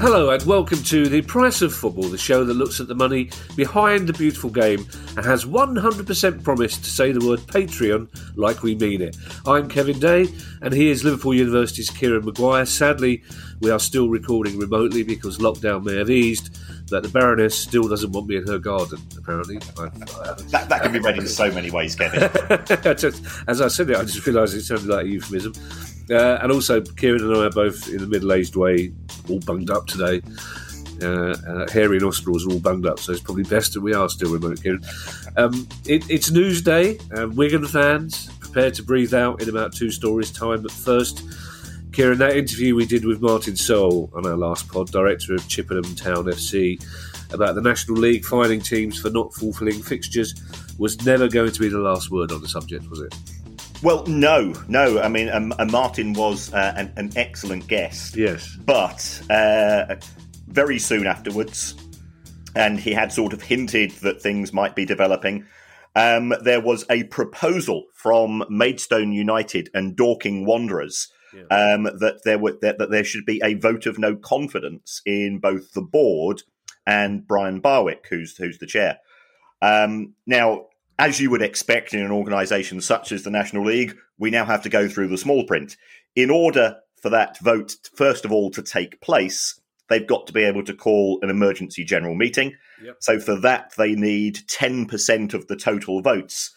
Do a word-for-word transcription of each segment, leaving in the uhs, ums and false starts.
Hello and welcome to The Price of Football, the show that looks at the money behind the beautiful game and has one hundred percent promised to say the word Patreon like we mean it. I'm Kevin Day and he is Liverpool University's Kieran Maguire. Sadly, we are still recording remotely because lockdown may have eased, but the Baroness still doesn't want me in her garden, apparently. I, I, that, that can be read in so many ways, Kevin. As I said it, I just realised it sounded like a euphemism. Uh, and also, Kieran and I are both in a middle-aged way, all bunged up today. Uh, uh, hairy nostrils are all bunged up, so it's probably best that we are still remote, Kieran. Um, it, it's news day. Uh, Wigan fans, prepared to breathe out in about two stories' time. But first, Kieran, that interview we did with Martin Sowell on our last pod, director of Chippenham Town F C, about the National League fining teams for not fulfilling fixtures was never going to be the last word on the subject, was it? Well, no, no. I mean, um, uh, Martin was uh, an, an excellent guest. Yes. But uh, very soon afterwards, and he had sort of hinted that things might be developing, um, there was a proposal from Maidstone United and Dorking Wanderers yeah. um, that there were that, that there should be a vote of no confidence in both the board and Brian Barwick, who's who's the chair. Um, now. As you would expect in an organisation such as the National League, we now have to go through the small print. In order for that vote, first of all, to take place, they've got to be able to call an emergency general meeting. Yep. So for that, they need ten percent of the total votes.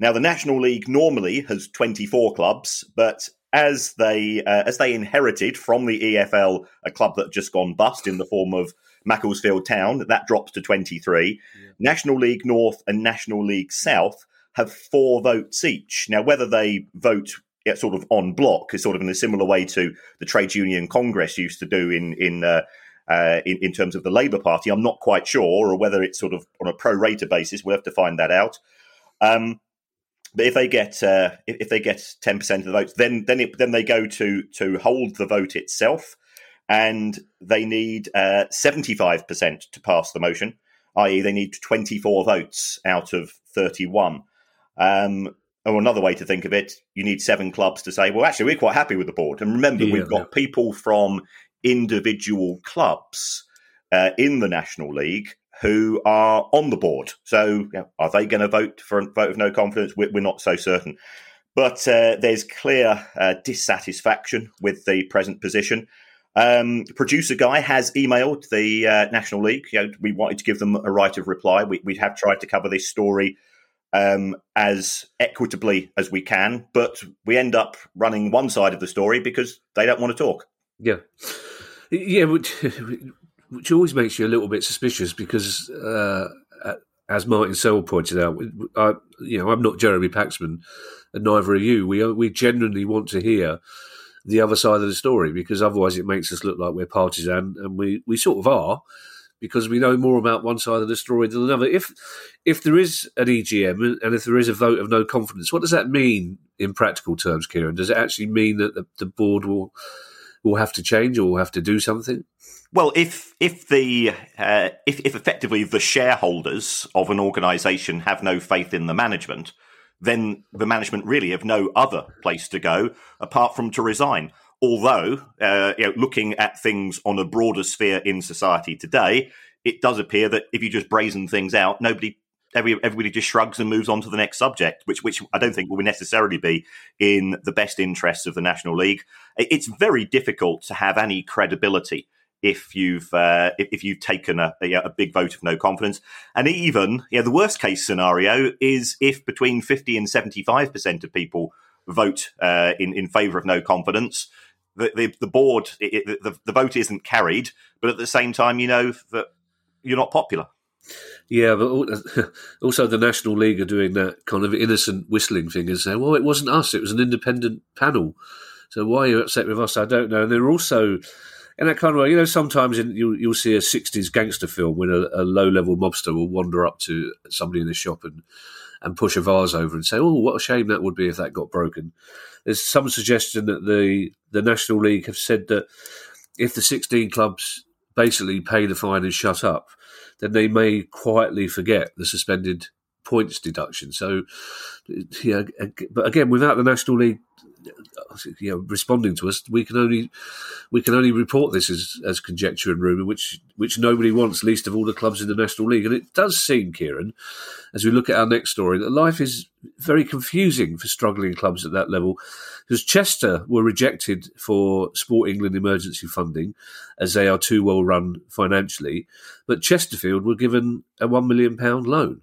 Now, the National League normally has twenty-four clubs, but as they uh, as they inherited from the E F L a club that had just gone bust in the form of Macclesfield Town, that drops to twenty-three. Yeah. National League North and National League South have four votes each. Now, whether they vote sort of en bloc is sort of in a similar way to the Trades Union Congress used to do in in, uh, uh, in in terms of the Labour Party. I'm not quite sure, or whether it's sort of on a pro rata basis. We'll have to find that out. Um, but if they get uh, if they get ten percent of the votes, then then it, then they go to to hold the vote itself. And they need uh, seventy-five percent to pass the motion, that is they need twenty-four votes out of thirty-one. Um, or another way to think of it, you need seven clubs to say, well, actually, we're quite happy with the board. And remember, yeah, we've got yeah. people from individual clubs uh, in the National League who are on the board. So yeah, are they going to vote for a vote of no confidence? We're, we're not so certain. But uh, there's clear uh, dissatisfaction with the present position. Um, producer guy has emailed the uh, National League. You know, we wanted to give them a right of reply. We, we have tried to cover this story um, as equitably as we can, but we end up running one side of the story because they don't want to talk. Yeah, yeah, which, which always makes you a little bit suspicious because, uh, as Martin Sowell pointed out, I, you know, I'm not Jeremy Paxman, and neither are you. We we genuinely want to hear the other side of the story, because otherwise it makes us look like we're partisan, and we, we sort of are, because we know more about one side of the story than another. If if there is an E G M and if there is a vote of no confidence, what does that mean in practical terms, Kieran? Does it actually mean that the, the board will will have to change or will have to do something? Well, if if the uh, if, if effectively the shareholders of an organisation have no faith in the management, then the management really have no other place to go apart from to resign. Although, uh, you know, looking at things on a broader sphere in society today, it does appear that if you just brazen things out, nobody, every, everybody just shrugs and moves on to the next subject, which which I don't think will necessarily be in the best interests of the National League. It's very difficult to have any credibility if you've uh, if you've taken a, a, a big vote of no confidence. And even yeah, the worst case scenario is if between fifty and seventy-five percent of people vote uh, in, in favour of no confidence, the, the, the board, it, it, the, the vote isn't carried, but at the same time, you know that you're not popular. Yeah, but also the National League are doing that kind of innocent whistling thing and saying, well, it wasn't us, it was an independent panel. So why are you upset with us? I don't know. And they're also... in that kind of way, you know, sometimes in, you, you'll see a sixties gangster film when a, a low-level mobster will wander up to somebody in a shop and, and push a vase over and say, oh, what a shame that would be if that got broken. There's some suggestion that the, the National League have said that if the sixteen clubs basically pay the fine and shut up, then they may quietly forget the suspended points deduction. So, yeah, but again, without the National League, you know, responding to us, we can only we can only report this as, as conjecture and rumour, which which nobody wants, least of all the clubs in the National League. And it does seem, Kieran, as we look at our next story, that life is very confusing for struggling clubs at that level, because Chester were rejected for Sport England emergency funding as they are too well run financially, but Chesterfield were given a one million pounds loan.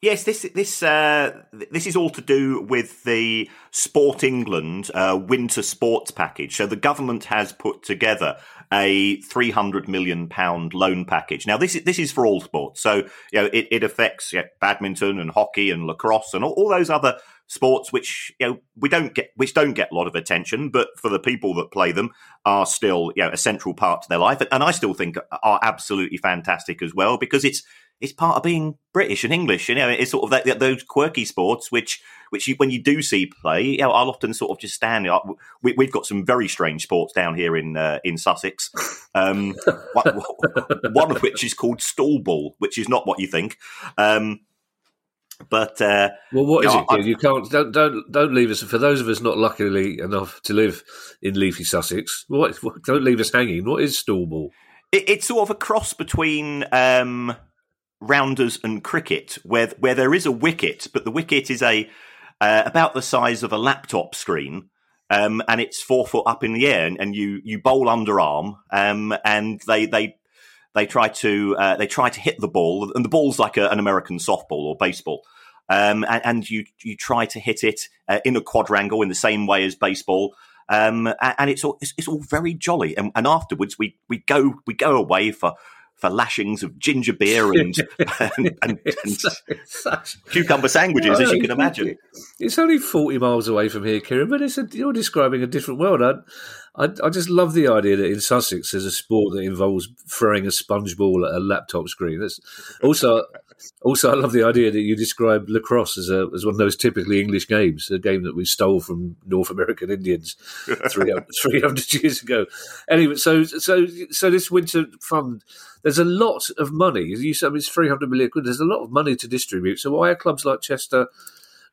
Yes, this this uh, this is all to do with the Sport England uh, winter sports package. So the government has put together a three hundred million pounds loan package. Now, this is this is for all sports. So, you know, it, it affects you know, badminton and hockey and lacrosse and all, all those other sports which you know we don't get which don't get a lot of attention, but for the people that play them are still you know a central part to their life, and I still think are absolutely fantastic as well, because it's. It's part of being British and English, you know. It's sort of that, that, those quirky sports, which, which you, when you do see play, you know, I'll often sort of just stand. You know, we, we've got some very strange sports down here in uh, in Sussex. Um, one, one of which is called stall ball, which is not what you think. Um, but uh, well, what is you know, it? I, you can't don't don't don't leave us. For those of us not luckily enough to live in leafy Sussex, what, what, don't leave us hanging. What is stall ball? It, it's sort of a cross between. Um, Rounders and cricket, where where there is a wicket, but the wicket is a uh, about the size of a laptop screen, um, and it's four foot up in the air, and, and you you bowl underarm, um, and they they they try to uh, they try to hit the ball, and the ball's like a, an American softball or baseball, um, and, and you you try to hit it uh, in a quadrangle in the same way as baseball. Um, and it's all it's, it's all very jolly, and, and afterwards we we go we go away for. for lashings of ginger beer and, and, and, and such, cucumber sandwiches, no, as you can imagine. It's only forty miles away from here, Kieran, but it's a, you're describing a different world. I, I, I just love the idea that in Sussex there's a sport that involves throwing a sponge ball at a laptop screen. That's also, also I love the idea that you describe lacrosse as, a, as one of those typically English games, a game that we stole from North American Indians three hundred years ago. Anyway, so so so this winter fund... there's a lot of money. You said it's three hundred million quid. There's a lot of money to distribute. So why are clubs like Chester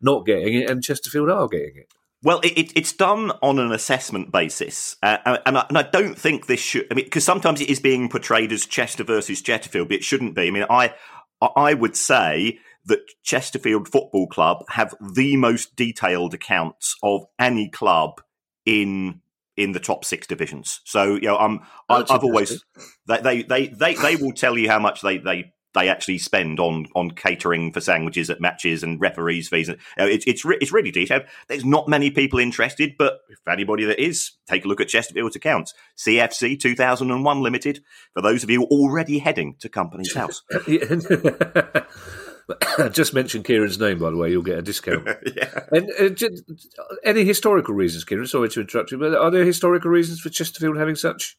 not getting it and Chesterfield are getting it? Well, it, it, it's done on an assessment basis. Uh, and, I, and I don't think this should... I mean, because sometimes it is being portrayed as Chester versus Chesterfield, but it shouldn't be. I mean, I I would say that Chesterfield Football Club have the most detailed accounts of any club in... in the top six divisions. So, you know, um, I, I've always, they, they, they, they, they will tell you how much they, they, they actually spend on, on catering for sandwiches at matches and referees fees. And you know, it, it's, re- it's really detailed. There's not many people interested, but if anybody that is, take a look at Chesterfield's accounts. C F C two thousand one Limited, for those of you already heading to Company's House. Just mention Kieran's name, by the way, you'll get a discount. yeah. And uh, just, any historical reasons, Kieran? Sorry to interrupt you, but are there historical reasons for Chesterfield having such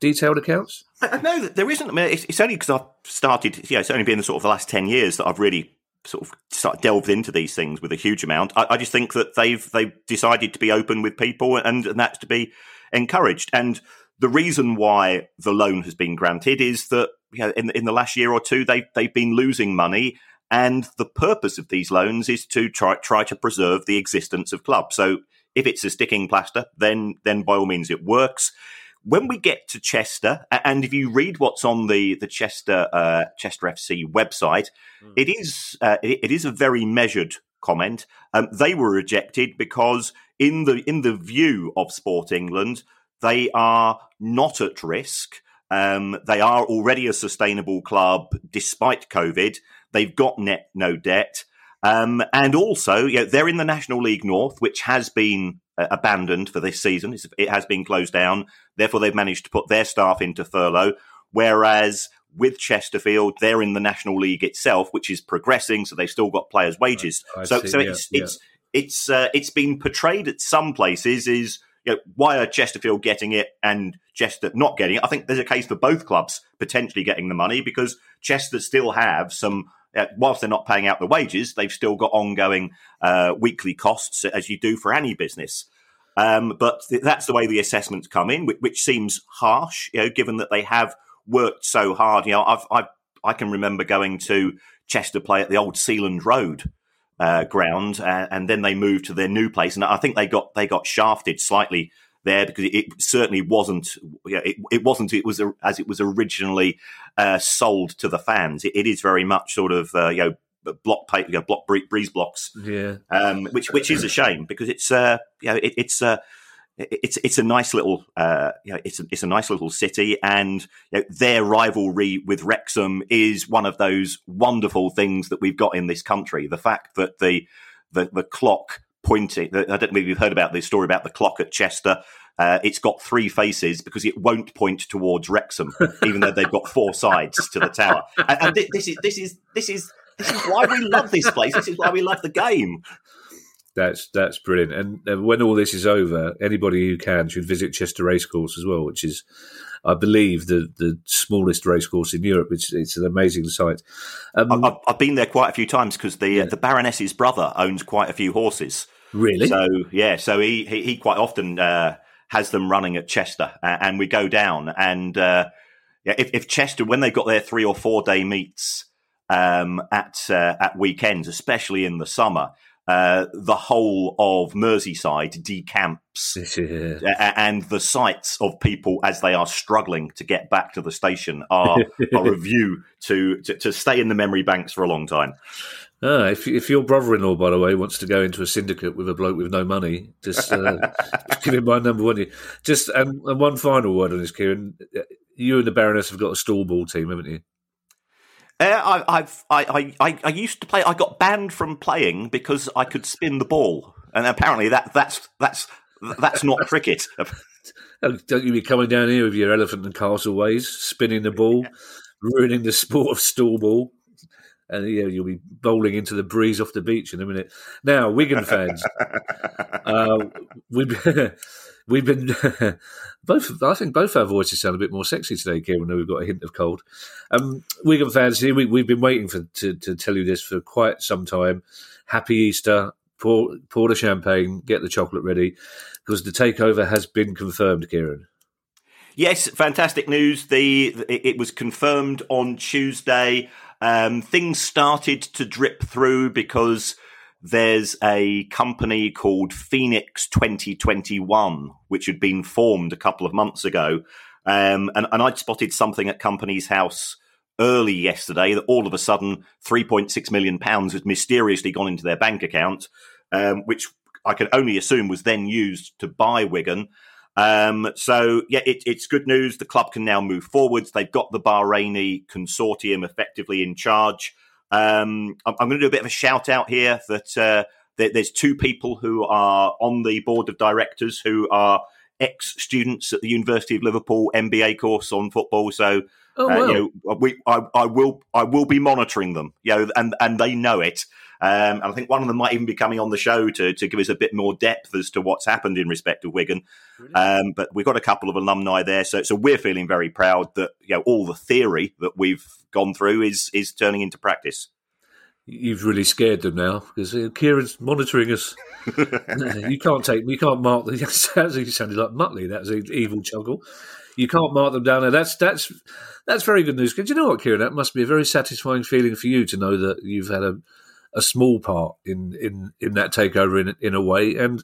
detailed accounts? I, I know that there isn't. I mean, it's, it's only because I've started. Yeah, it's only been sort of the last ten years that I've really sort of started delved into these things with a huge amount. I, I just think that they've they've decided to be open with people, and, and that's to be encouraged. And the reason why the loan has been granted is that you know, in in the last year or two they they've been losing money. And the purpose of these loans is to try try to preserve the existence of clubs. So if it's a sticking plaster, then then by all means it works. when we get to Chester, and if you read what's on the the Chester uh, Chester F C website, mm. it is uh, it, it is a very measured comment. Um, they were rejected because in the in the view of Sport England, they are not at risk. Um, they are already a sustainable club despite COVID. They've got net no debt. Um, and also, you know, they're in the National League North, which has been uh, abandoned for this season. It's, it has been closed down. Therefore, they've managed to put their staff into furlough. Whereas with Chesterfield, they're in the National League itself, which is progressing. So they've still got players' wages. I, I so see, so yeah, it's, yeah. it's it's uh, it's been portrayed at some places is, you know, why are Chesterfield getting it and Chester not getting it? I think there's a case for both clubs potentially getting the money because Chester still have some. Uh, whilst they're not paying out the wages, they've still got ongoing uh, weekly costs, as you do for any business. Um, but th- that's the way the assessments come in, which, which seems harsh, you know, given that they have worked so hard. You know, I've, I've, I can remember going to Chester play at the old Sealand Road uh, ground, uh, and then they moved to their new place, and I think they got they got shafted slightly there because it, it certainly wasn't. You know, it, it wasn't. It was a, as it was originally uh, sold to the fans. It, it is very much sort of uh, you know block, you know, block breeze blocks. Yeah, um, which which is a shame because it's uh you know it, it's uh it's it's a nice little uh you know it's a, it's a nice little city, and you know, their rivalry with Wrexham is one of those wonderful things that we've got in this country. The fact that the the, the clock. Pointing, I don't know if you've heard about this story about the clock at Chester. Uh, it's got three faces because it won't point towards Wrexham, even though they've got four sides to the tower. And, and this, this is this is this is this is why we love this place. This is why we love the game. That's that's brilliant. And uh, when all this is over, anybody who can should visit Chester Racecourse as well, which is, I believe, the, the smallest racecourse in Europe. It's it's an amazing sight. Um, I've, I've been there quite a few times because the yeah. uh, the Baroness's brother owns quite a few horses. Really? So yeah, so he he, he quite often uh, has them running at Chester, uh, and we go down. And uh, yeah, if, if Chester, when they got their three or four day meets um, at uh, at weekends, especially in the summer. Uh, the whole of Merseyside decamps, yeah. and the sights of people as they are struggling to get back to the station are, are a view to, to, to stay in the memory banks for a long time. Ah, if, if your brother-in-law, by the way, wants to go into a syndicate with a bloke with no money, just, uh, just give him my number, wouldn't you? Just and, and one final word on this, Kieran. You and the Baroness have got a stall ball team, haven't you? Uh, I, I've, I, I, I used to play. I got banned from playing because I could spin the ball, and apparently that, that's that's that's not cricket. Don't you be coming down here with your elephant and castle ways, spinning the ball, ruining the sport of stall ball, and yeah, you'll be bowling into the breeze off the beach in a minute. Now, Wigan fans, uh, we've we've been both. I think both our voices sound a bit more sexy today, Kieran. Though we've got a hint of cold. Um, Wigan fans, here we, we've been waiting for to, to tell you this for quite some time. Happy Easter! Pour, pour the champagne, get the chocolate ready, because the takeover has been confirmed, Kieran. Yes, fantastic news. The it was confirmed on Tuesday. Um, things started to drip through because. There's a company called Phoenix twenty twenty-one, which had been formed a couple of months ago. Um, and, and I'd spotted something at Company's House early yesterday that all of a sudden three point six million pounds had mysteriously gone into their bank account, um, which I can only assume was then used to buy Wigan. Um, so, yeah, it, it's good news. The club can now move forwards. They've got the Bahraini consortium effectively in charge. Um, I'm going to do a bit of a shout out here that uh, there's two people who are on the board of directors who are ex-students at the University of Liverpool M B A course on football. So, oh, wow. uh, you know, we, I, I will I will be monitoring them, you know, and, and they know it. Um, and I think one of them might even be coming on the show to, to give us a bit more depth as to what's happened in respect of Wigan. Um, but we've got a couple of alumni there, so so we're feeling very proud that you know all the theory that we've gone through is is turning into practice. You've really scared them now because Kieran's monitoring us. You can't take, you can't mark. That sounded like Muttley. That was an evil chuckle. You can't mark them down. Now that's that's that's very good news. Do you know what, Kieran? That must be a very satisfying feeling for you to know that you've had a. a small part in, in, in that takeover in in a way. And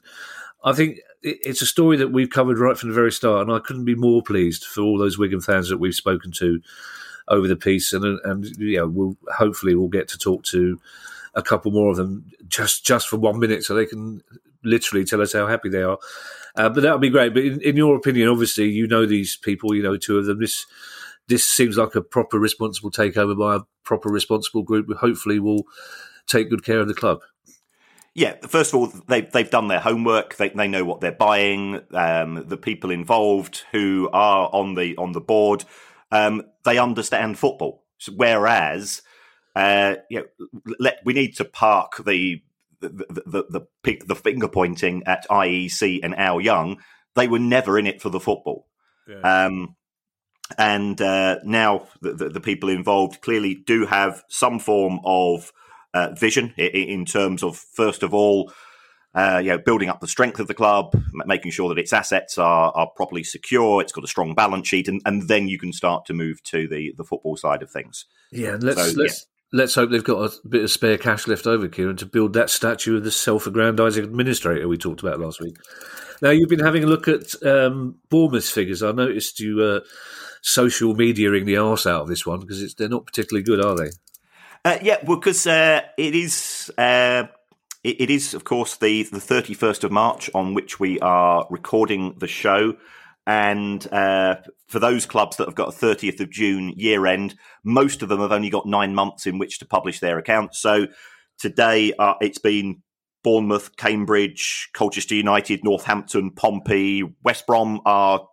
I think it's a story that we've covered right from the very start, and I couldn't be more pleased for all those Wigan fans that we've spoken to over the piece, and and you know, we'll hopefully we'll get to talk to a couple more of them just just for one minute, so they can literally tell us how happy they are. Uh, but that would be great. But in, in your opinion, obviously, you know these people, you know two of them. This this seems like a proper responsible takeover by a proper responsible group who hopefully will take good care of the club. Yeah, first of all, they, they've done their homework. They, they know what they're buying. Um, the people involved who are on the on the board, um, they understand football. So whereas, uh, you know, let, we need to park the the the, the, the, the finger pointing at I E C and Al Young. They were never in it for the football, yeah. um, and uh, now the, the, the people involved clearly do have some form of Uh, vision in terms of, first of all, uh, you know, building up the strength of the club, making sure that its assets are are properly secure, it's got a strong balance sheet, and, and then you can start to move to the, the football side of things. Yeah, and let's, so, let's, yeah. let's hope they've got a bit of spare cash left over, Kieran, to build that statue of the self-aggrandising administrator we talked about last week. Now, you've been having a look at um, Bournemouth's figures. I noticed you uh, social mediaing the arse out of this one, because they're not particularly good, are they? Uh, yeah, because uh, it is, uh, it, it is, of course, the, the thirty-first of March on which we are recording the show. And uh, for those clubs that have got a thirtieth of June year end, most of them have only got nine months in which to publish their accounts. So today uh, it's been Bournemouth, Cambridge, Colchester United, Northampton, Pompey, West Brom are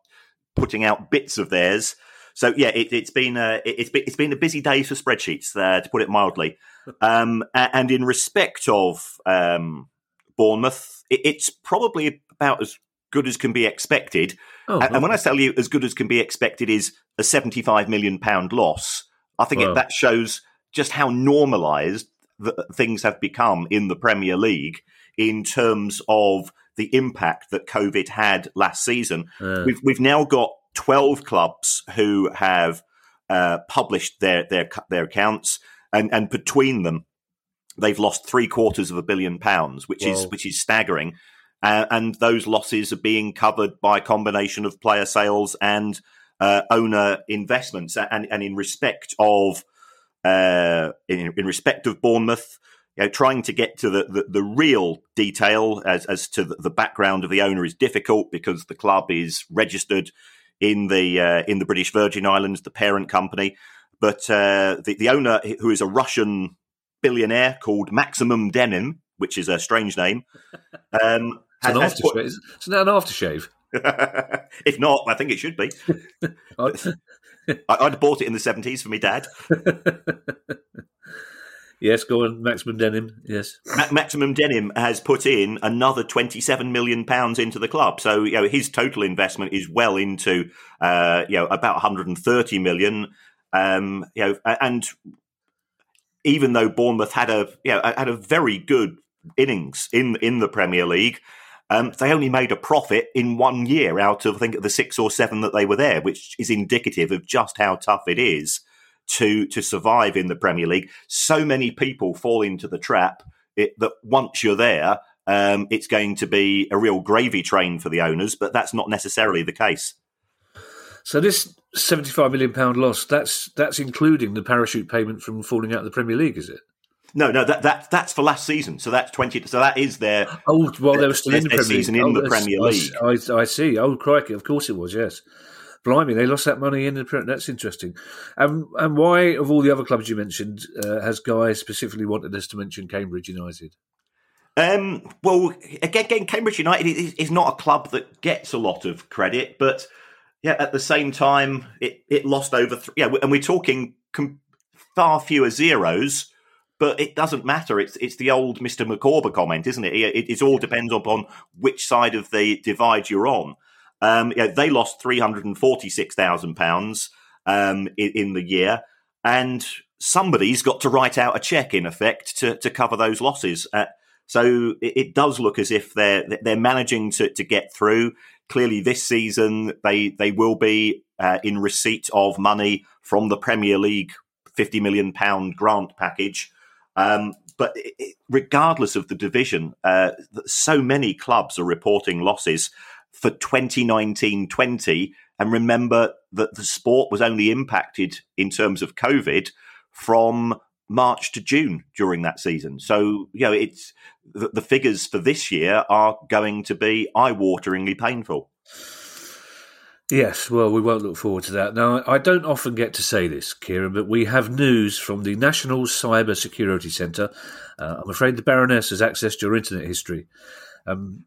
putting out bits of theirs. So yeah, it, it's been a it's been it's been a busy day for spreadsheets, uh, to put it mildly. Um, and in respect of um, Bournemouth, it, it's probably about as good as can be expected. Oh, and, and when I tell you as good as can be expected is a seventy-five million pounds loss, I think wow. it, that shows just how normalised things have become in the Premier League in terms of the impact that COVID had last season. Uh. We've we've now got twelve clubs who have uh, published their, their their accounts, and, and between them, they've lost three quarters of a billion pounds, which Whoa. is which is staggering. Uh, and those losses are being covered by a combination of player sales and uh, owner investments. And, and in respect of uh, in, in respect of Bournemouth, you know, trying to get to the, the, the real detail as as to the background of the owner is difficult because the club is registered in the uh, in the British Virgin Islands, the parent company. But uh, the, the owner, who is a Russian billionaire called Maxim Demin, which is a strange name. Um, it's, has, an has put... it's not an aftershave. If not, I think it should be. I, I'd bought it in the seventies for me dad. Yes, go on, Maxim Demin, yes. Ma- Maxim Demin has put in another twenty-seven million pounds into the club. So, you know, his total investment is well into, uh, you know, about one hundred thirty million pounds. Um, you know, and even though Bournemouth had a, you know, had a very good innings in, in the Premier League, um, they only made a profit in one year out of, I think, the six or seven that they were there, which is indicative of just how tough it is to to survive in the Premier League. So many people fall into the trap it, that once you're there, um, it's going to be a real gravy train for the owners, but that's not necessarily the case. So this seventy-five million pounds loss, that's that's including the parachute payment from falling out of the Premier League, is it? No, no, that, that that's for last season. So that's twenty. So that is their oh, well, they were still their, in the Premier season League. in oh, the Premier League. I, I see. Oh, crikey! Of course it was. Yes. Blimey, they lost that money in the print. That's interesting. And um, and why, of all the other clubs you mentioned, uh, has Guy specifically wanted us to mention Cambridge United? Um, well, again, again, Cambridge United is, is not a club that gets a lot of credit, but yeah, at the same time, it, it lost over three. Yeah, and we're talking com- far fewer zeros, but it doesn't matter. It's it's the old Mister McCorber comment, isn't it? It, it all depends upon which side of the divide you're on. Um, yeah, they lost three hundred and forty-six thousand um, pounds in, in the year, and somebody's got to write out a cheque in effect to, to cover those losses. Uh, so it, it does look as if they're they're managing to, to get through. Clearly, this season they they will be uh, in receipt of money from the Premier League fifty million pound grant package. Um, But it, regardless of the division, uh, so many clubs are reporting losses for twenty nineteen twenty. And remember that the sport was only impacted in terms of COVID from March to June during that season. So, you know, it's the, the figures for this year are going to be eye-wateringly painful. Yes, well, we won't look forward to that. Now, I don't often get to say this, Kieran, but we have news from the National Cyber Security Centre. Uh, I'm afraid the Baroness has accessed your internet history. Um,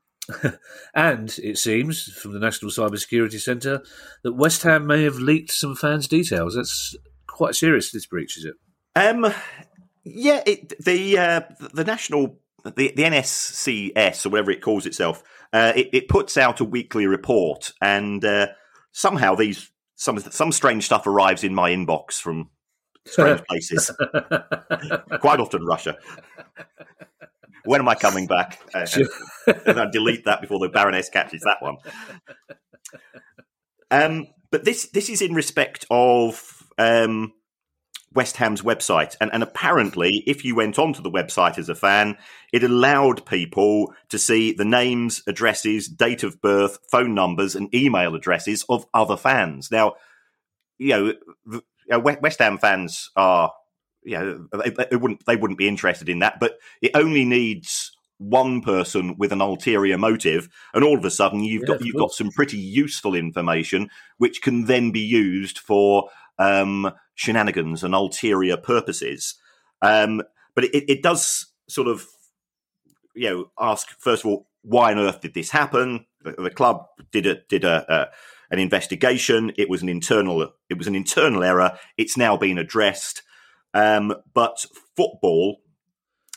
and it seems, from the National Cyber Security Centre, that West Ham may have leaked some fans' details. That's quite serious, this breach, is it? Um, yeah, it, the uh, the National... The, the N S C S, or whatever it calls itself, uh, it, it puts out a weekly report, and uh, somehow these some some strange stuff arrives in my inbox from strange places. Quite often, Russia. When am I coming back? Uh, and I delete that before the Baroness catches that one. Um, but this this is in respect of. Um, West Ham's website. And, and apparently, if you went onto the website as a fan, it allowed people to see the names, addresses, date of birth, phone numbers and email addresses of other fans. Now, you know, West Ham fans are, you know, they, they wouldn't they wouldn't be interested in that, but it only needs one person with an ulterior motive, and all of a sudden you've yeah, got you've got some pretty useful information which can then be used for um shenanigans and ulterior purposes. Um, but it, it does sort of, you know, ask, first of all, why on earth did this happen? The, the club did a, did a, uh, an investigation. It was an internal, it was an internal error. It's now been addressed. Um, but football,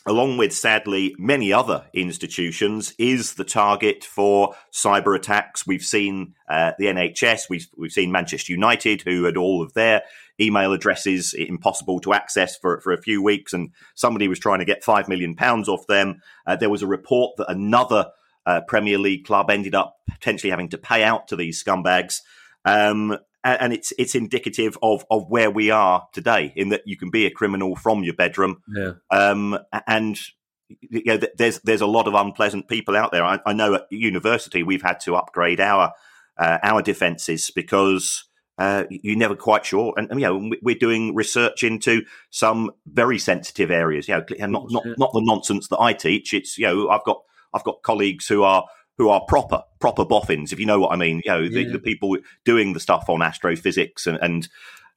along with, sadly, many other institutions, is the target for cyber attacks. We've seen uh, the N H S, we've, we've seen Manchester United, who had all of their email addresses impossible to access for, for a few weeks, and somebody was trying to get five million pounds off them. Uh, there was a report that another uh, Premier League club ended up potentially having to pay out to these scumbags. Um, and, and it's it's indicative of of where we are today, in that you can be a criminal from your bedroom. Yeah. Um, and you know, there's there's a lot of unpleasant people out there. I, I know at university we've had to upgrade our uh, our defences because uh, you're never quite sure. And, you know, we're doing research into some very sensitive areas. You know, not not not the nonsense that I teach. It's, you know, I've got I've got colleagues who are. who are proper, proper boffins, if you know what I mean. You know, the, yeah. the people doing the stuff on astrophysics and, and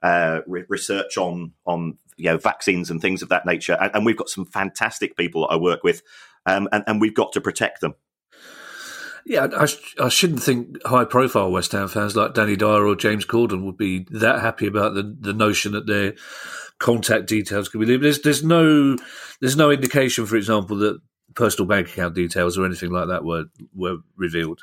uh, re- research on, on, you know, vaccines and things of that nature. And, and we've got some fantastic people that I work with, um, and, and we've got to protect them. Yeah, I, sh- I shouldn't think high-profile West Ham fans like Danny Dyer or James Corden would be that happy about the, the notion that their contact details could be leaked. There's, there's no, there's no indication, for example, that personal bank account details or anything like that were were revealed.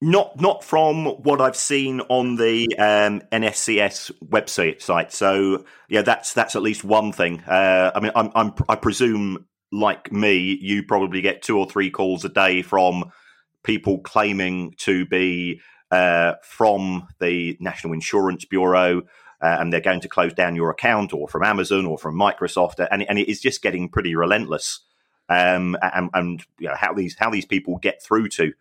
Not not from what I've seen on the um, N S C S website. So yeah, that's that's at least one thing. Uh, I mean, I'm, I'm I presume, like me, you probably get two or three calls a day from people claiming to be uh, from the National Insurance Bureau, uh, and they're going to close down your account, or from Amazon, or from Microsoft, and and it is just getting pretty relentless. Um, and, and you know, how these how these people get through to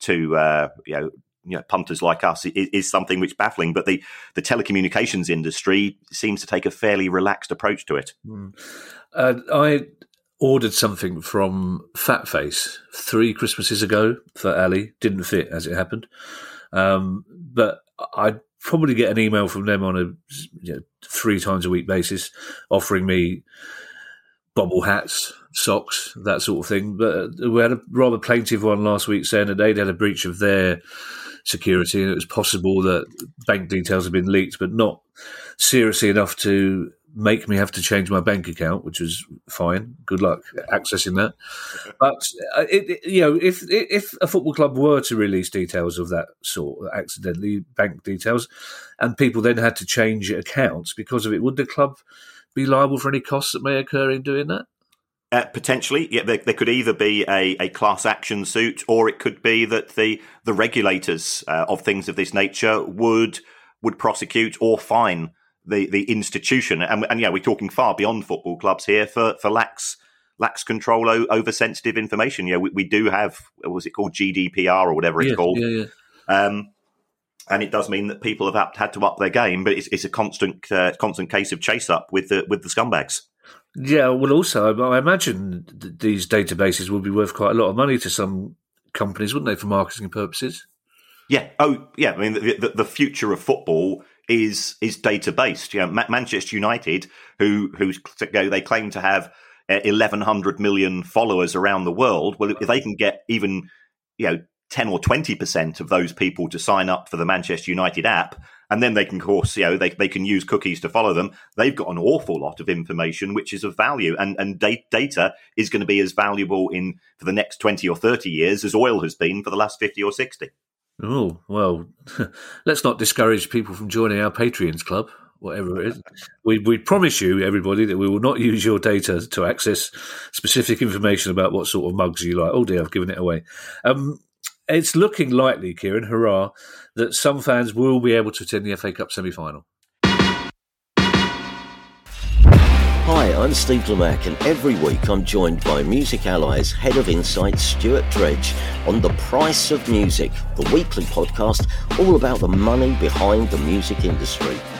to uh, you know you know punters like us is, is something which is baffling. But the, the telecommunications industry seems to take a fairly relaxed approach to it. Mm. Uh, I ordered something from Fat Face three Christmases ago for Ali. Didn't fit, as it happened, um, but I. probably get an email from them on a you know, three times a week basis offering me bobble hats, socks, that sort of thing. But we had a rather plaintive one last week saying that they'd had a breach of their security, and it was possible that bank details had been leaked, but not seriously enough to make me have to change my bank account, which was fine. Good luck accessing that. But it, it, you know, if if a football club were to release details of that sort, accidentally bank details, and people then had to change accounts because of it, would the club be liable for any costs that may occur in doing that? Uh, potentially, yeah. There, there could either be a, a class action suit, or it could be that the the regulators uh, of things of this nature would would prosecute or fine the the institution, and, and yeah, we're talking far beyond football clubs here for, for lax lacks control o- over sensitive information. You know, we, we do have, was it called G D P R or whatever it's yes, called? Yeah, yeah. Um, and it does mean that people have had to up their game, but it's, it's a constant, uh, constant case of chase up with the with the scumbags. Yeah, well, also I imagine th- these databases will be worth quite a lot of money to some companies, wouldn't they, for marketing purposes? Yeah. Oh, yeah. I mean, the, the, the future of football is is data based. You know, Ma- Manchester United, who who you know, they claim to have uh, eleven hundred million followers around the world. Well, if they can get even, you know, ten or twenty percent of those people to sign up for the Manchester United app, and then they can, of course, you know, they they can use cookies to follow them. They've got an awful lot of information which is of value, and and da- data is going to be as valuable in for the next twenty or thirty years as oil has been for the last fifty or sixty. Oh, well, let's not discourage people from joining our Patreons club, whatever it is. We we promise you, everybody, that we will not use your data to access specific information about what sort of mugs you like. Oh dear, I've given it away. Um, it's looking likely, Kieran, hurrah, that some fans will be able to attend the F A Cup semi-final. Hi, I'm Steve Lamack, and every week I'm joined by Music Allies Head of Insight Stuart Dredge on The Price of Music, the weekly podcast all about the money behind the music industry.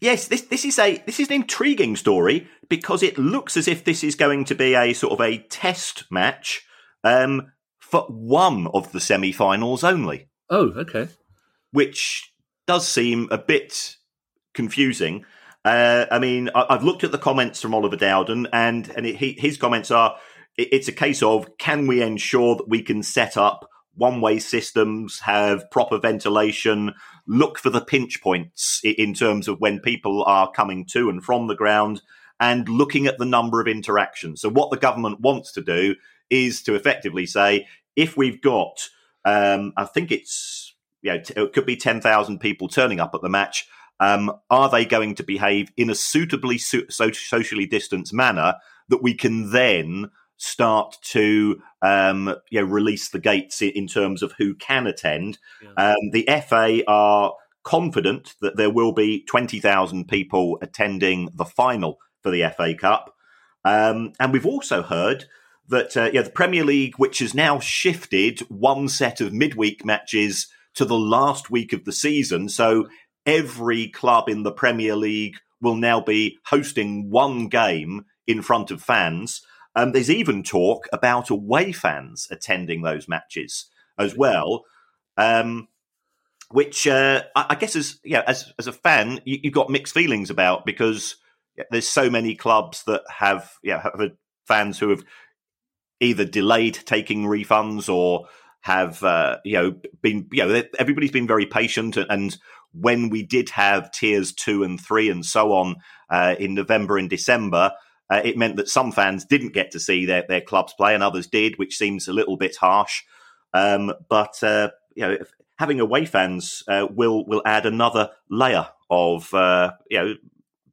Yes, this this is a this is an intriguing story because it looks as if this is going to be a sort of a test match um, for one of the semi-finals only. Oh, okay. Which does seem a bit confusing. Uh, I mean, I, I've looked at the comments from Oliver Dowden, and and it, he, his comments are: it, it's a case of can we ensure that we can set up one-way systems, have proper ventilation, look for the pinch points in terms of when people are coming to and from the ground, and looking at the number of interactions. So what the government wants to do is to effectively say, if we've got, um, I think it's, you know, it could be ten thousand people turning up at the match, um, are they going to behave in a suitably so- socially distanced manner that we can then start to um, you know, release the gates in terms of who can attend. Yeah. Um, the F A are confident that there will be twenty thousand people attending the final for the F A Cup. Um, and we've also heard that uh, yeah, the Premier League, which has now shifted one set of midweek matches to the last week of the season, so every club in the Premier League will now be hosting one game in front of fans. Um, there's even talk about away fans attending those matches as well, um, which uh, I, I guess as yeah, as as a fan you, you've got mixed feelings about because there's so many clubs that have yeah have fans who have either delayed taking refunds or have uh, you know been you know everybody's been very patient and. and when we did have tiers two and three and so on uh, in November and December. Uh, it meant that some fans didn't get to see their, their clubs play and others did, which seems a little bit harsh. Um, but uh, you know, having away fans uh, will will add another layer of uh, you know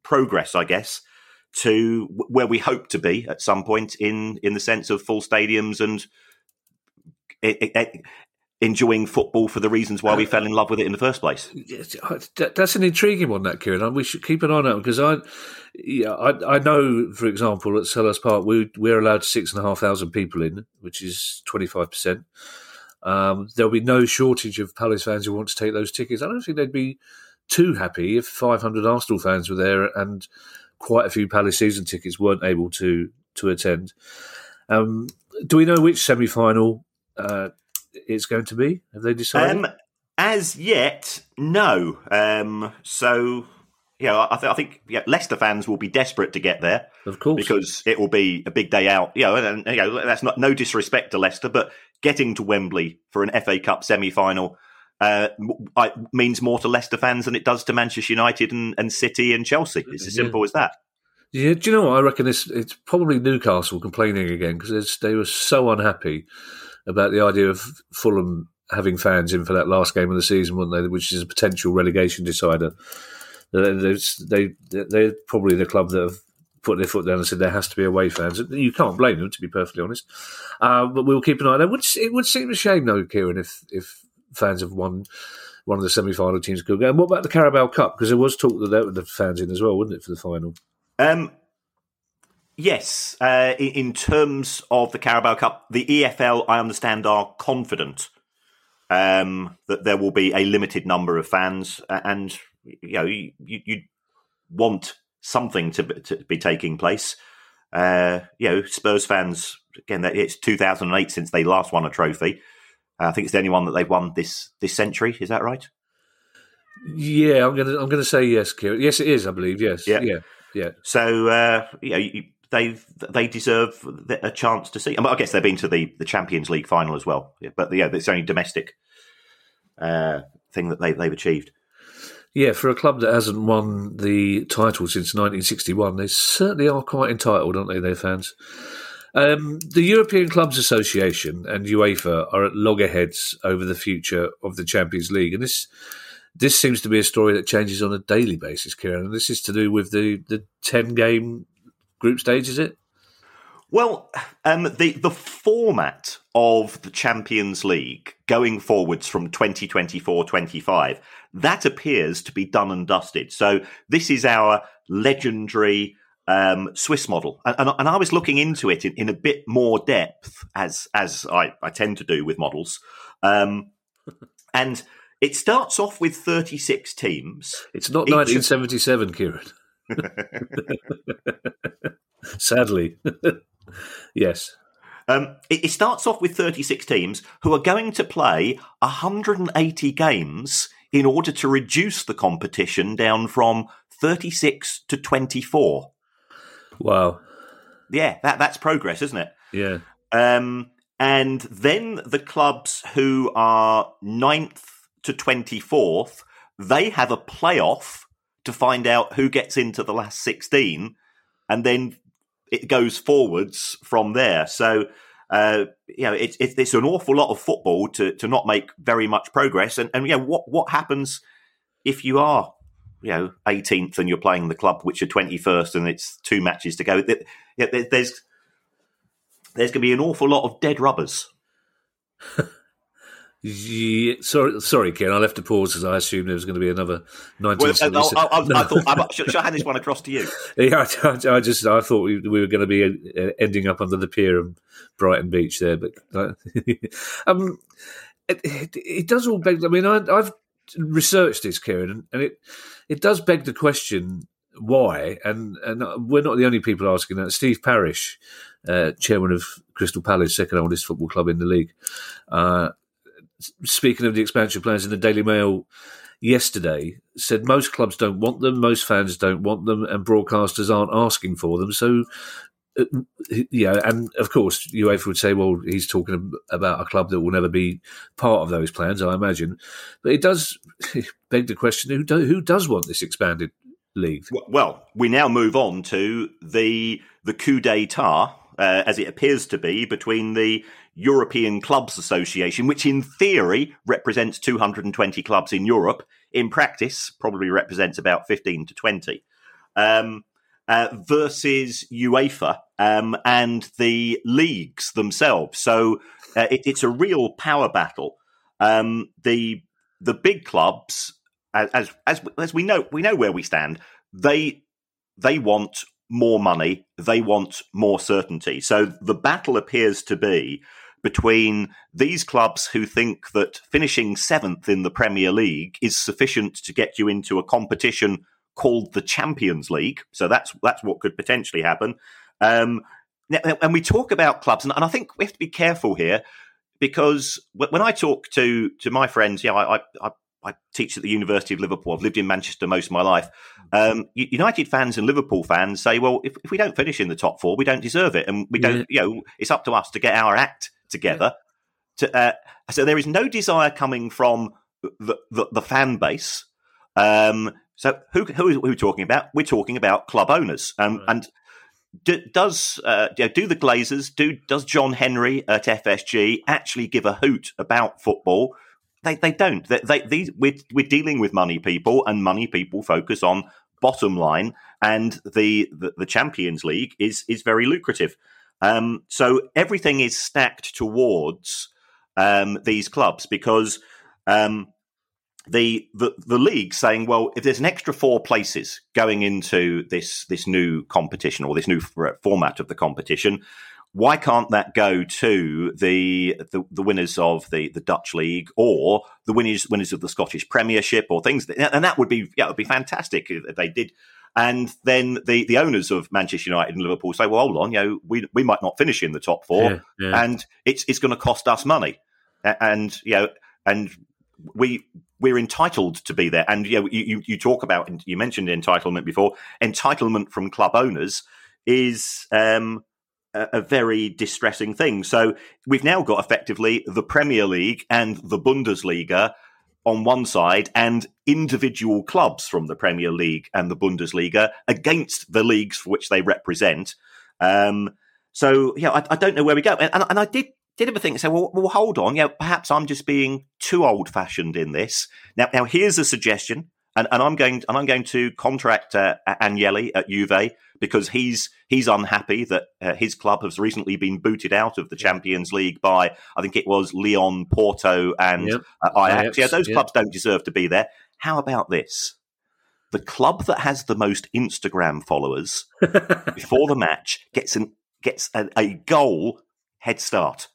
progress, I guess, to where we hope to be at some point in in the sense of full stadiums and it, it, it, enjoying football for the reasons why we fell in love with it in the first place. That's an intriguing one, that, Kieran. We should keep an eye on it because I, yeah, I, I know, for example, at Selhurst Park, we, we're allowed six thousand five hundred people in, which is twenty-five percent. Um, there'll be no shortage of Palace fans who want to take those tickets. I don't think they'd be too happy if five hundred Arsenal fans were there and quite a few Palace season tickets weren't able to, to attend. Um, do we know which semi-final... Uh, it's going to be? Have they decided? Um, as yet, no. Um, so, you know, I, th- I think yeah, Leicester fans will be desperate to get there. Of course. Because it will be a big day out. You know, and, you know, that's not no disrespect to Leicester, but getting to Wembley for an F A Cup semi-final uh, I, means more to Leicester fans than it does to Manchester United and, and City and Chelsea. It's as yeah. simple as that. Yeah, do you know what? I reckon it's, it's probably Newcastle complaining again because they were so unhappy about the idea of Fulham having fans in for that last game of the season, weren't they? Which is a potential relegation decider. They, they, they're probably the club that have put their foot down and said there has to be away fans. You can't blame them, to be perfectly honest. Uh, but we'll keep an eye on that. It would seem a shame, though, Kieran, if, if fans of one one of the semi-final teams could go. And what about the Carabao Cup? Because there was talk that there were the fans in as well, wasn't it, for the final? Um, yes. Uh, in terms of the Carabao Cup, the E F L, I understand, are confident um, that there will be a limited number of fans and... You know, you, you want something to, to be taking place. Uh, you know, Spurs fans, again, it's two thousand eight since they last won a trophy. Uh, I think it's the only one that they've won this this century. Is that right? Yeah, I'm gonna I'm gonna say yes, Kieran. Yes, it is. I believe yes. Yeah, yeah. yeah. So uh, you know, you, they they deserve a chance to see. I, mean, I guess they've been to the, the Champions League final as well. Yeah, but yeah, it's only domestic uh, thing that they they've achieved. Yeah, for a club that hasn't won the title since nineteen sixty-one, they certainly are quite entitled, aren't they, their fans? Um, the European Clubs Association and UEFA are at loggerheads over the future of the Champions League. And this this seems to be a story that changes on a daily basis, Kieran. And this is to do with the, the ten-game group stage, is it? Well, um, the, the format of the Champions League going forwards from twenty twenty-four twenty-five, that appears to be done and dusted. So this is our legendary um, Swiss model. And, and I was looking into it in, in a bit more depth, as as I, I tend to do with models. Um, and it starts off with thirty-six teams. It's not nineteen seventy-seven, of- Kieran. Sadly. Yes. Um, it, it starts off with thirty-six teams who are going to play one hundred eighty games in order to reduce the competition down from thirty-six to twenty-four. Wow. Yeah, that, that's progress, isn't it? Yeah. Um, and then the clubs who are ninth to twenty-fourth, they have a playoff to find out who gets into the last sixteen, and then it goes forwards from there. So, uh, you know, it's it, it's an awful lot of football to, to not make very much progress. And, and you know, what, what happens if you are, you know, eighteenth and you're playing the club, which are twenty-first, and it's two matches to go? There, there, there's there's going to be an awful lot of dead rubbers. Yeah, sorry, sorry, Kieran. I left a pause because I assumed there was going to be another nineteen seventy. Well, I, I, I, no. I thought I, should, should I hand this one across to you? Yeah, I, I just I thought we, we were going to be ending up under the pier of Brighton Beach there, but uh, um, it, it, it does all beg. I mean, I, I've researched this, Kieran, and it it does beg the question why. And and we're not the only people asking that. Steve Parish, uh, chairman of Crystal Palace, second oldest football club in the league. Uh, Speaking of the expansion plans in the Daily Mail yesterday, said most clubs don't want them, most fans don't want them, and broadcasters aren't asking for them. So, yeah, and of course, UEFA would say, well, he's talking about a club that will never be part of those plans, I imagine. But it does beg the question, who, do, who does want this expanded league? Well, we now move on to the the coup d'etat, uh, as it appears to be, between the European Clubs Association, which in theory represents two hundred twenty clubs in Europe, in practice probably represents about fifteen to twenty, um, uh, versus UEFA um, and the leagues themselves. So uh, it, it's a real power battle. Um, the the big clubs, as as as we know, we know where we stand. They they want more money. They want more certainty. So the battle appears to be between these clubs who think that finishing seventh in the Premier League is sufficient to get you into a competition called the Champions League. So that's that's what could potentially happen. Um, and we talk about clubs, and I think we have to be careful here, because when I talk to, to my friends, you know, I, I, I teach at the University of Liverpool. I've lived in Manchester most of my life. Um, United fans and Liverpool fans say, well, if, if we don't finish in the top four, we don't deserve it. And we don't, yeah. you know, it's up to us to get our act together. Yeah. To, uh, so there is no desire coming from the, the, the fan base. Um, So who who are we talking about? We're talking about club owners. Um, right. And do, does uh, do the Glazers, do does John Henry at F S G actually give a hoot about football? They they don't. They, they these we're we're dealing with money people, and money people focus on bottom line, and the the, the Champions League is is very lucrative. Um, so everything is stacked towards um, these clubs because um, the, the the league saying, well, if there's an extra four places going into this this new competition or this new f- format of the competition, why can't that go to the the, the winners of the, the Dutch league or the winners winners of the Scottish Premiership or things? That, and that would be yeah, it would be fantastic if they did. And then the, the owners of Manchester United and Liverpool say, well, hold on, you know, we we might not finish in the top four, yeah, yeah. and it's it's going to cost us money, and you know, and we we're entitled to be there. And you know, you you talk about, you mentioned entitlement before. Entitlement from club owners is um, a, a very distressing thing. So we've now got effectively the Premier League and the Bundesliga on one side, and individual clubs from the Premier League and the Bundesliga against the leagues for which they represent. Um, so, yeah, I, I don't know where we go. And, and, and I did did have a think and say, well, well, hold on, yeah, perhaps I'm just being too old-fashioned in this. Now, now here's a suggestion, and, and I'm going and I'm going to contract uh, Agnelli at Juve because he's he's unhappy that uh, his club has recently been booted out of the Champions League by, I think it was Lyon, Porto, and yep. uh, Ajax. Yeah, those yep. clubs don't deserve to be there. How about this? The club that has the most Instagram followers before the match gets an gets a, a goal head start,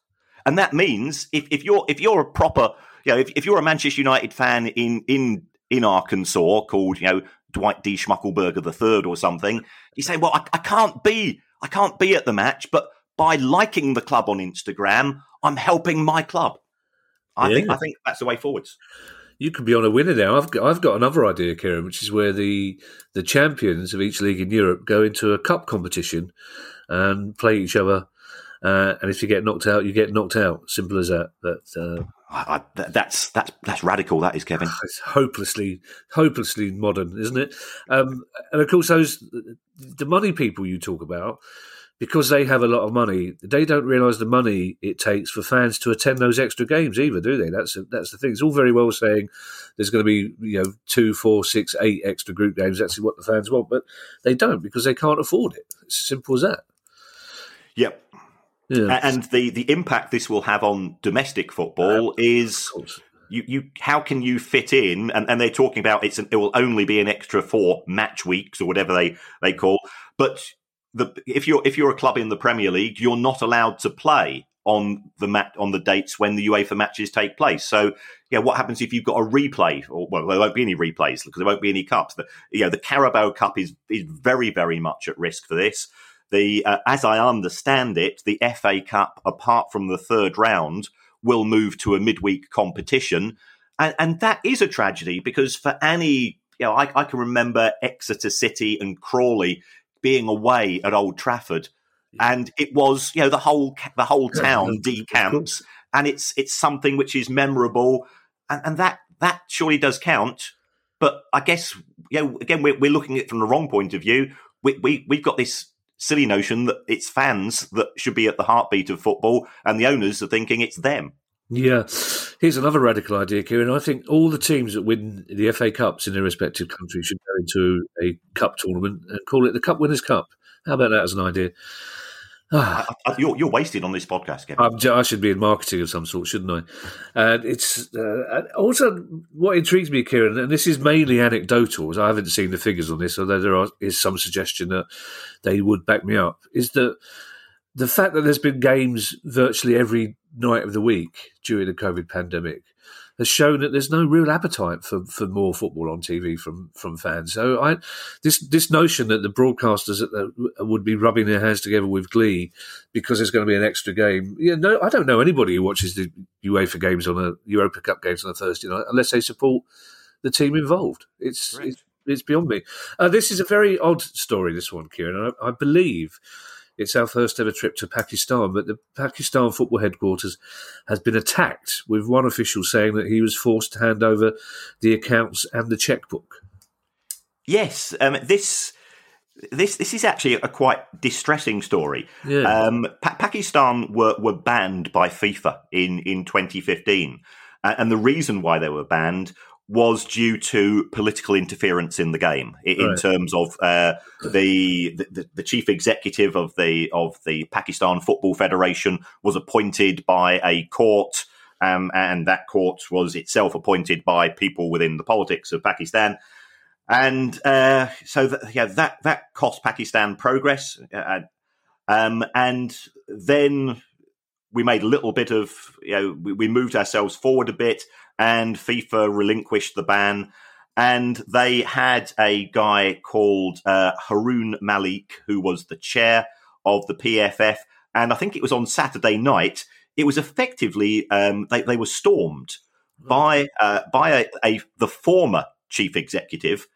and that means if, if you're if you're a proper you know if, if you're a Manchester United fan in in in Arkansas called you know. Dwight D. Schmuckelberger the Third or something, you say, well, I, I can't be, I can't be at the match, but by liking the club on Instagram, I'm helping my club. I yeah. think, I think that's the way forwards. You could be on a winner now. I've got, I've got another idea, Kieran, which is where the the champions of each league in Europe go into a cup competition and play each other. Uh, and if you get knocked out, you get knocked out. Simple as that. That uh, I, I, that's that's that's radical. That is, Kevin. It's hopelessly, hopelessly modern, isn't it? Um, and of course, those the money people you talk about, because they have a lot of money, they don't realise the money it takes for fans to attend those extra games either, do they? That's a, that's the thing. It's all very well saying there's going to be you know two, four, six, eight extra group games. That's what the fans want, but they don't because they can't afford it. It's as simple as that. Yep. Yeah. And the, the impact this will have on domestic football yeah, is you, you how can you fit in? And, and they're talking about it's an, it will only be an extra four match weeks or whatever they, they call. But the if you're if you're a club in the Premier League, you're not allowed to play on the mat on the dates when the UEFA matches take place. So yeah, what happens if you've got a replay? Or well, there won't be any replays because there won't be any cups. The, you know, the Carabao Cup is is very very much at risk for this. The uh, as I understand it, the F A Cup, apart from the third round, will move to a midweek competition, and, and that is a tragedy because for any, you know, I, I can remember Exeter City and Crawley being away at Old Trafford, and it was you know the whole the whole town decamps, and it's it's something which is memorable, and, and that that surely does count. But I guess you know again we're we're looking at it from the wrong point of view. We we we've got this silly notion that it's fans that should be at the heartbeat of football and the owners are thinking it's them. Yeah. Here's another radical idea, Kieran. I think all the teams that win the F A Cups in their respective countries should go into a cup tournament and call it the Cup Winners' Cup. How about that as an idea? I, I, you're, you're wasted on this podcast, Kevin. I'm, I should be in marketing of some sort, shouldn't I? And it's uh, also what intrigues me, Kieran, and this is mainly anecdotal, as I haven't seen the figures on this, although there are, is some suggestion that they would back me up, is that the fact that there's been games virtually every night of the week during the COVID pandemic has shown that there's no real appetite for, for more football on T V from, from fans. So I, this this notion that the broadcasters would be rubbing their hands together with glee because there's going to be an extra game. Yeah, no, I don't know anybody who watches the UEFA games on a Europa Cup games on a Thursday night unless they support the team involved. It's it's, it's beyond me. Uh, this is a very odd story. This one, Kieran, I, I believe. It's our first ever trip to Pakistan, but the Pakistan football headquarters has been attacked, with one official saying that he was forced to hand over the accounts and the checkbook. Yes, um, this this this is actually a quite distressing story. Yeah. Um, pa- Pakistan were, were banned by FIFA in, in twenty fifteen, uh, and the reason why they were banned was due to political interference in the game, in, right. in terms of uh, the, the the chief executive of the of the Pakistan Football Federation was appointed by a court. Um, and that court was itself appointed by people within the politics of Pakistan. And uh, so th- yeah, that, that cost Pakistan progress. Uh, um, and then we made a little bit of, you know, we, we moved ourselves forward a bit, and FIFA relinquished the ban. And they had a guy called uh, Harun Malik, who was the chair of the P F F. And I think it was on Saturday night. It was effectively um, they they were stormed by uh, by a, a the former chief executive,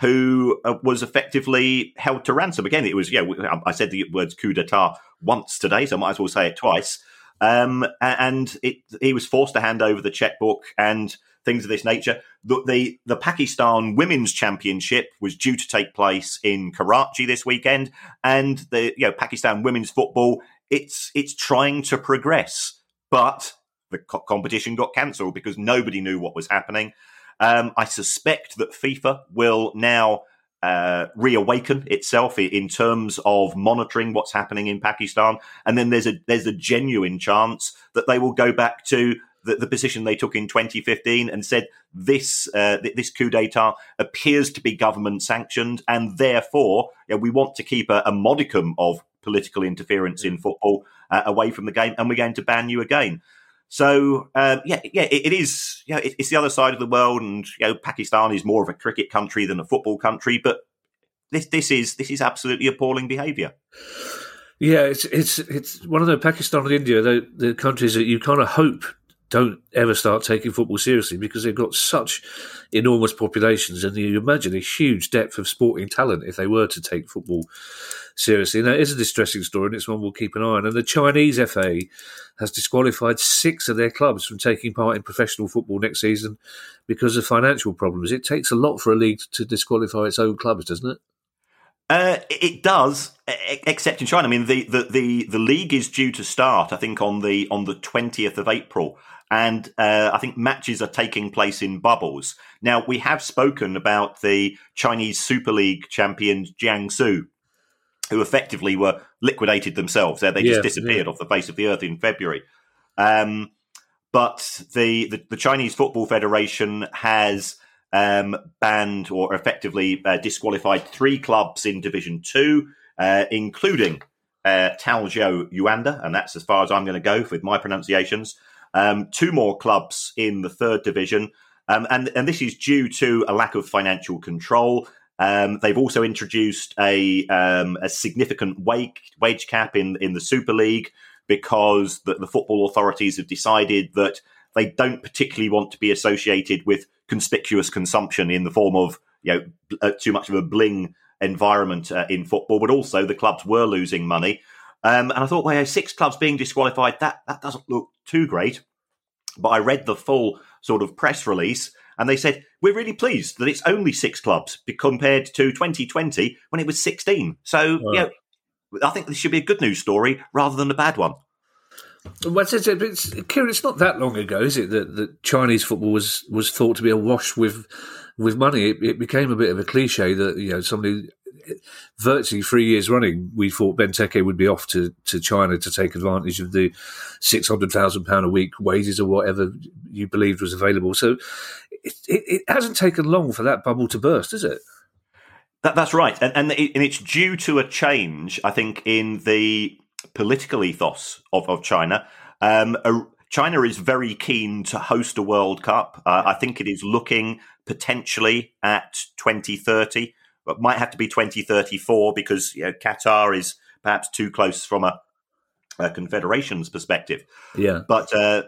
who uh, was effectively held to ransom. Again, it was yeah. I said the words coup d'état once today, so I might as well say it twice. Um, and it, he was forced to hand over the checkbook and things of this nature. The, the the Pakistan Women's Championship was due to take place in Karachi this weekend, and the you know Pakistan women's football. It's it's trying to progress, but the co- competition got cancelled because nobody knew what was happening. Um, I suspect that FIFA will now uh, reawaken itself in terms of monitoring what's happening in Pakistan, and then there's a there's a genuine chance that they will go back to the, the position they took in twenty fifteen and said this uh, th- this coup d'état appears to be government sanctioned, and therefore you know, we want to keep a, a modicum of political interference in football uh, away from the game, and we're going to ban you again. So, um, yeah, yeah, it, it is. Yeah, it, it's the other side of the world, and you know, Pakistan is more of a cricket country than a football country. But this, this is this is absolutely appalling behaviour. Yeah, it's it's it's one of the Pakistan and India, the, the countries that you kind of hope don't ever start taking football seriously, because they've got such enormous populations, and you imagine a huge depth of sporting talent if they were to take football seriously. Now, it is a distressing story, and it's one we'll keep an eye on. And the Chinese F A has disqualified six of their clubs from taking part in professional football next season because of financial problems. It takes a lot for a league to disqualify its own clubs, doesn't it? Uh, it does, except in China. I mean, the, the, the, the league is due to start, I think, on the on the twentieth of April, and uh, I think matches are taking place in bubbles. Now, we have spoken about the Chinese Super League champions Jiangsu, who effectively were liquidated themselves. They just yeah, disappeared yeah. off the face of the earth in February. Um, but the, the, the Chinese Football Federation has... Um, banned or effectively uh, disqualified three clubs in Division Two, uh, including uh, Taoyuan Yuanda, and that's as far as I'm going to go with my pronunciations. Um, two more clubs in the third division, um, and and this is due to a lack of financial control. Um, they've also introduced a um, a significant wage wage cap in in the Super League, because the, the football authorities have decided that they don't particularly want to be associated with conspicuous consumption in the form of, you know, too much of a bling environment uh, in football, but also the clubs were losing money. Um, and I thought, well, you know, six clubs being disqualified, that, that doesn't look too great. But I read the full sort of press release, and they said, we're really pleased that it's only six clubs compared to twenty twenty when it was sixteen. So, wow. you know, I think this should be a good news story rather than a bad one. Well, it's, it's, Kieran, it's not that long ago, is it, that, that Chinese football was, was thought to be awash with with money. It, it became a bit of a cliche that, you know, somebody virtually three years running, we thought Benteke would be off to, to China to take advantage of the six hundred thousand pounds a week wages or whatever you believed was available. So it, it, it hasn't taken long for that bubble to burst, has it? That, that's right. And, and, it, and it's due to a change, I think, in the... political ethos of, of China. Um, uh, China is very keen to host a World Cup. Uh, I think it is looking potentially at twenty thirty, but might have to be twenty thirty-four, because you know, Qatar is perhaps too close from a, a confederation's perspective. Yeah. But uh,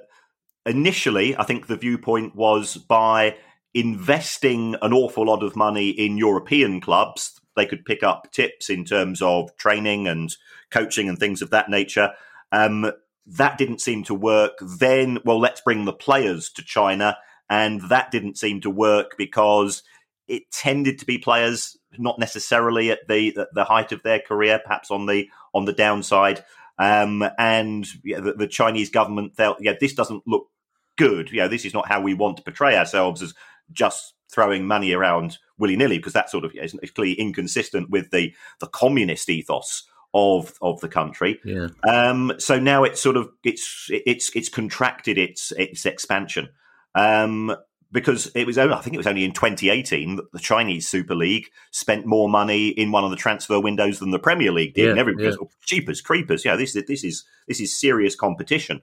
initially, I think the viewpoint was by investing an awful lot of money in European clubs, they could pick up tips in terms of training and coaching and things of that nature. Um, that didn't seem to work. Then, well, let's bring the players to China. And that didn't seem to work because it tended to be players not necessarily at the the, the height of their career, perhaps on the on the downside. Um, and yeah, the, the Chinese government felt, yeah, this doesn't look good. You know, this is not how we want to portray ourselves, as just throwing money around willy nilly, because that sort of, you know, is clearly inconsistent with the the communist ethos of of the country. Yeah. Um, so now it's sort of it's it's it's contracted its its expansion. Um, Because it was, only, I think it was only in twenty eighteen that the Chinese Super League spent more money in one of the transfer windows than the Premier League did. Yeah, and everybody was, yeah. oh, cheapers, creepers. Yeah, this, this is this is serious competition.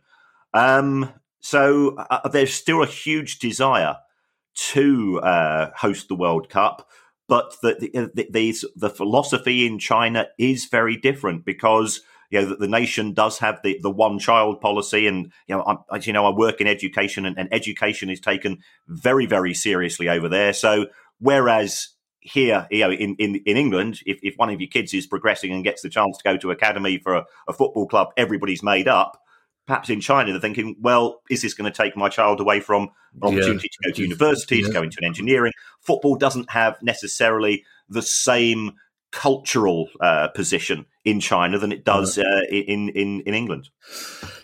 Um, so uh, there's still a huge desire to uh, host the World Cup, but the the, the the the philosophy in China is very different, because you know, the, the nation does have the, the one-child policy, and you know, I'm, as you know, I work in education, and, and education is taken very, very seriously over there. So, whereas here, you know, in, in, in England, if, if one of your kids is progressing and gets the chance to go to academy for a, a football club, everybody's made up. Perhaps in China, they're thinking, well, is this going to take my child away from an opportunity yeah. to go to university, yeah. to go into an engineering? Football doesn't have necessarily the same cultural uh, position in China than it does uh, in, in, in England.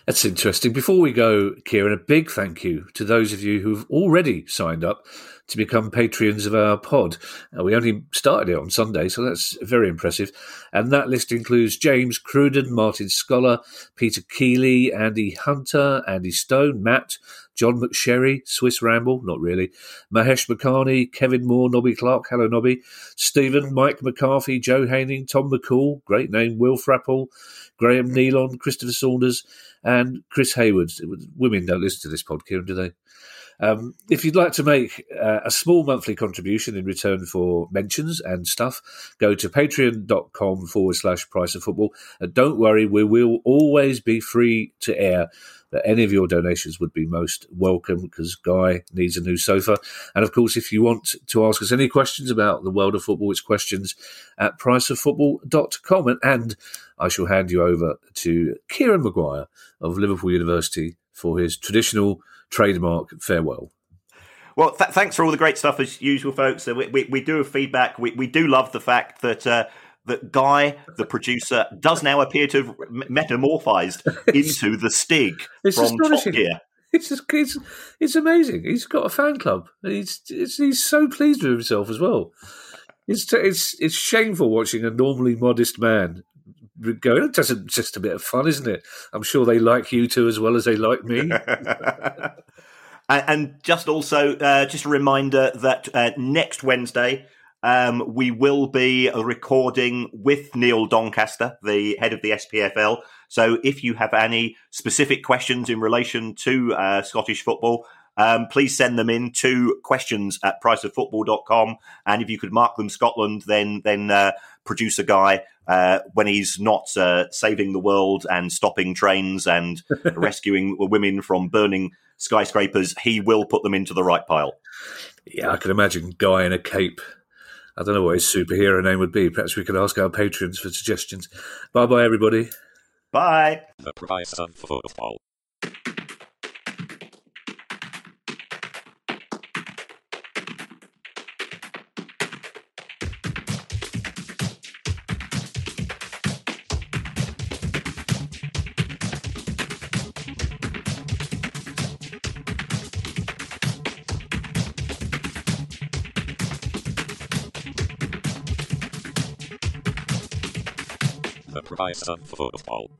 That's interesting. Before we go, Kieran, a big thank you to those of you who've already signed up to become Patreons of our pod. Uh, we only started it on Sunday, so that's very impressive. And that list includes James Cruden, Martin Scholar, Peter Keeley, Andy Hunter, Andy Stone, Matt, John McSherry, Swiss Ramble, not really, Mahesh Makhani, Kevin Moore, Nobby Clark, hello Nobby, Stephen, Mike McCarthy, Joe Haining, Tom McCall, great name, Will Frappel, Graham Nealon, Christopher Saunders, and Chris Hayward. Women don't listen to this pod, Kieran, do they? Um, if you'd like to make uh, a small monthly contribution in return for mentions and stuff, go to patreon.com forward slash price of football. And don't worry, we will always be free to air. That any of your donations would be most welcome, because Guy needs a new sofa. And, of course, if you want to ask us any questions about the world of football, it's questions at price of football dot com. And, and I shall hand you over to Kieran Maguire of Liverpool University for his traditional trademark farewell. Well, th- thanks for all the great stuff, as usual, folks. We, we, we do have feedback. We, we do love the fact that... Uh, that Guy, the producer, does now appear to have metamorphosed into the Stig it's from Top Gear. It's, just, it's it's amazing. He's got a fan club. He's it's, he's so pleased with himself as well. It's it's it's shameful watching a normally modest man going, it's just a, just a bit of fun, isn't it? I'm sure they like you too as well as they like me. And just also, uh, just a reminder that uh, next Wednesday... Um, we will be recording with Neil Doncaster, the head of the S P F L. So if you have any specific questions in relation to uh, Scottish football, um, please send them in to questions at price of football dot com. And if you could mark them Scotland, then then uh, producer Guy, uh, when he's not uh, saving the world and stopping trains and rescuing women from burning skyscrapers, he will put them into the right pile. Yeah, I can imagine Guy in a cape. I don't know what his superhero name would be. Perhaps we could ask our patrons for suggestions. Bye-bye, everybody. Bye. The Price of Football. Price of Football.